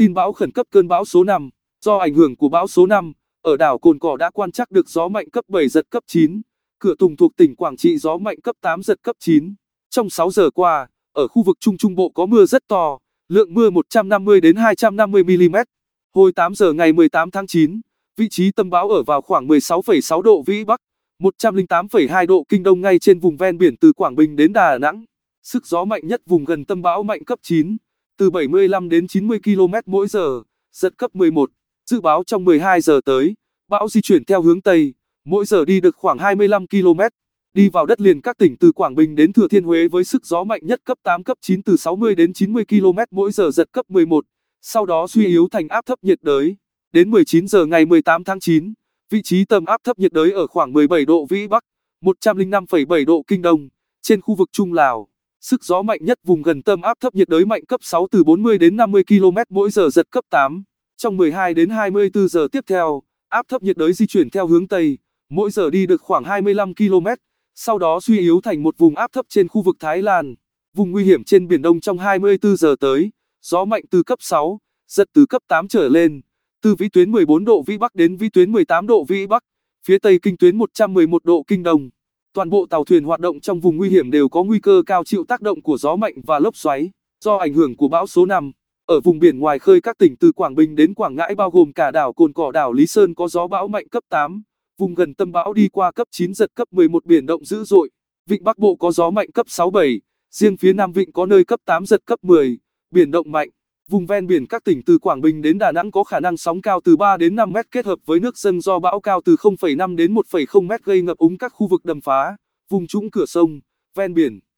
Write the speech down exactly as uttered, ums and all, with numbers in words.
Tin bão khẩn cấp cơn bão số năm. Do ảnh hưởng của bão số năm, ở đảo Cồn Cỏ đã quan trắc được gió mạnh cấp bảy giật cấp chín. Cửa Tùng thuộc tỉnh Quảng Trị gió mạnh cấp tám giật cấp chín. Trong sáu giờ qua, ở khu vực Trung Trung Bộ có mưa rất to, lượng mưa một trăm năm mươi đến hai trăm năm mươi mi-li-mét. Hồi tám giờ ngày mười tám tháng chín, vị trí tâm bão ở vào khoảng mười sáu phẩy sáu độ Vĩ Bắc, một trăm lẻ tám phẩy hai độ Kinh Đông ngay trên vùng ven biển từ Quảng Bình đến Đà Nẵng. Sức gió mạnh nhất vùng gần tâm bão mạnh cấp chín, từ bảy mươi lăm đến chín mươi ki-lô-mét mỗi giờ, giật cấp mười một. Dự báo trong mười hai giờ tới, bão di chuyển theo hướng Tây, mỗi giờ đi được khoảng hai mươi lăm ki-lô-mét, đi vào đất liền các tỉnh từ Quảng Bình đến Thừa Thiên Huế với sức gió mạnh nhất cấp tám, cấp chín, từ sáu mươi đến chín mươi ki-lô-mét mỗi giờ, giật cấp mười một, sau đó suy yếu thành áp thấp nhiệt đới. Đến mười chín giờ ngày mười tám tháng chín, vị trí tâm áp thấp nhiệt đới ở khoảng mười bảy độ Vĩ Bắc, một trăm lẻ năm phẩy bảy độ Kinh Đông, trên khu vực Trung Lào. Sức gió mạnh nhất vùng gần tâm áp thấp nhiệt đới mạnh cấp sáu, từ bốn mươi đến năm mươi ki-lô-mét mỗi giờ, giật cấp tám. Trong mười hai đến hai mươi tư giờ tiếp theo, áp thấp nhiệt đới di chuyển theo hướng Tây, mỗi giờ đi được khoảng hai mươi lăm ki-lô-mét, sau đó suy yếu thành một vùng áp thấp trên khu vực Thái Lan. Vùng nguy hiểm trên Biển Đông trong hai mươi tư giờ tới, gió mạnh từ cấp sáu, giật từ cấp tám trở lên, từ vĩ tuyến mười bốn độ Vĩ Bắc đến vĩ tuyến mười tám độ Vĩ Bắc, phía Tây kinh tuyến một trăm mười một độ Kinh Đông. Toàn bộ tàu thuyền hoạt động trong vùng nguy hiểm đều có nguy cơ cao chịu tác động của gió mạnh và lốc xoáy. Do ảnh hưởng của bão số năm, ở vùng biển ngoài khơi các tỉnh từ Quảng Bình đến Quảng Ngãi bao gồm cả đảo Cồn Cỏ, đảo Lý Sơn có gió bão mạnh cấp tám, vùng gần tâm bão đi qua cấp chín giật cấp mười một, biển động dữ dội. Vịnh Bắc Bộ có gió mạnh cấp sáu bảy, riêng phía Nam Vịnh có nơi cấp tám giật cấp mười, biển động mạnh. Vùng ven biển các tỉnh từ Quảng Bình đến Đà Nẵng có khả năng sóng cao từ ba đến năm mét kết hợp với nước dâng do bão cao từ không phẩy năm đến một phẩy không mét gây ngập úng các khu vực đầm phá, vùng trũng cửa sông, ven biển.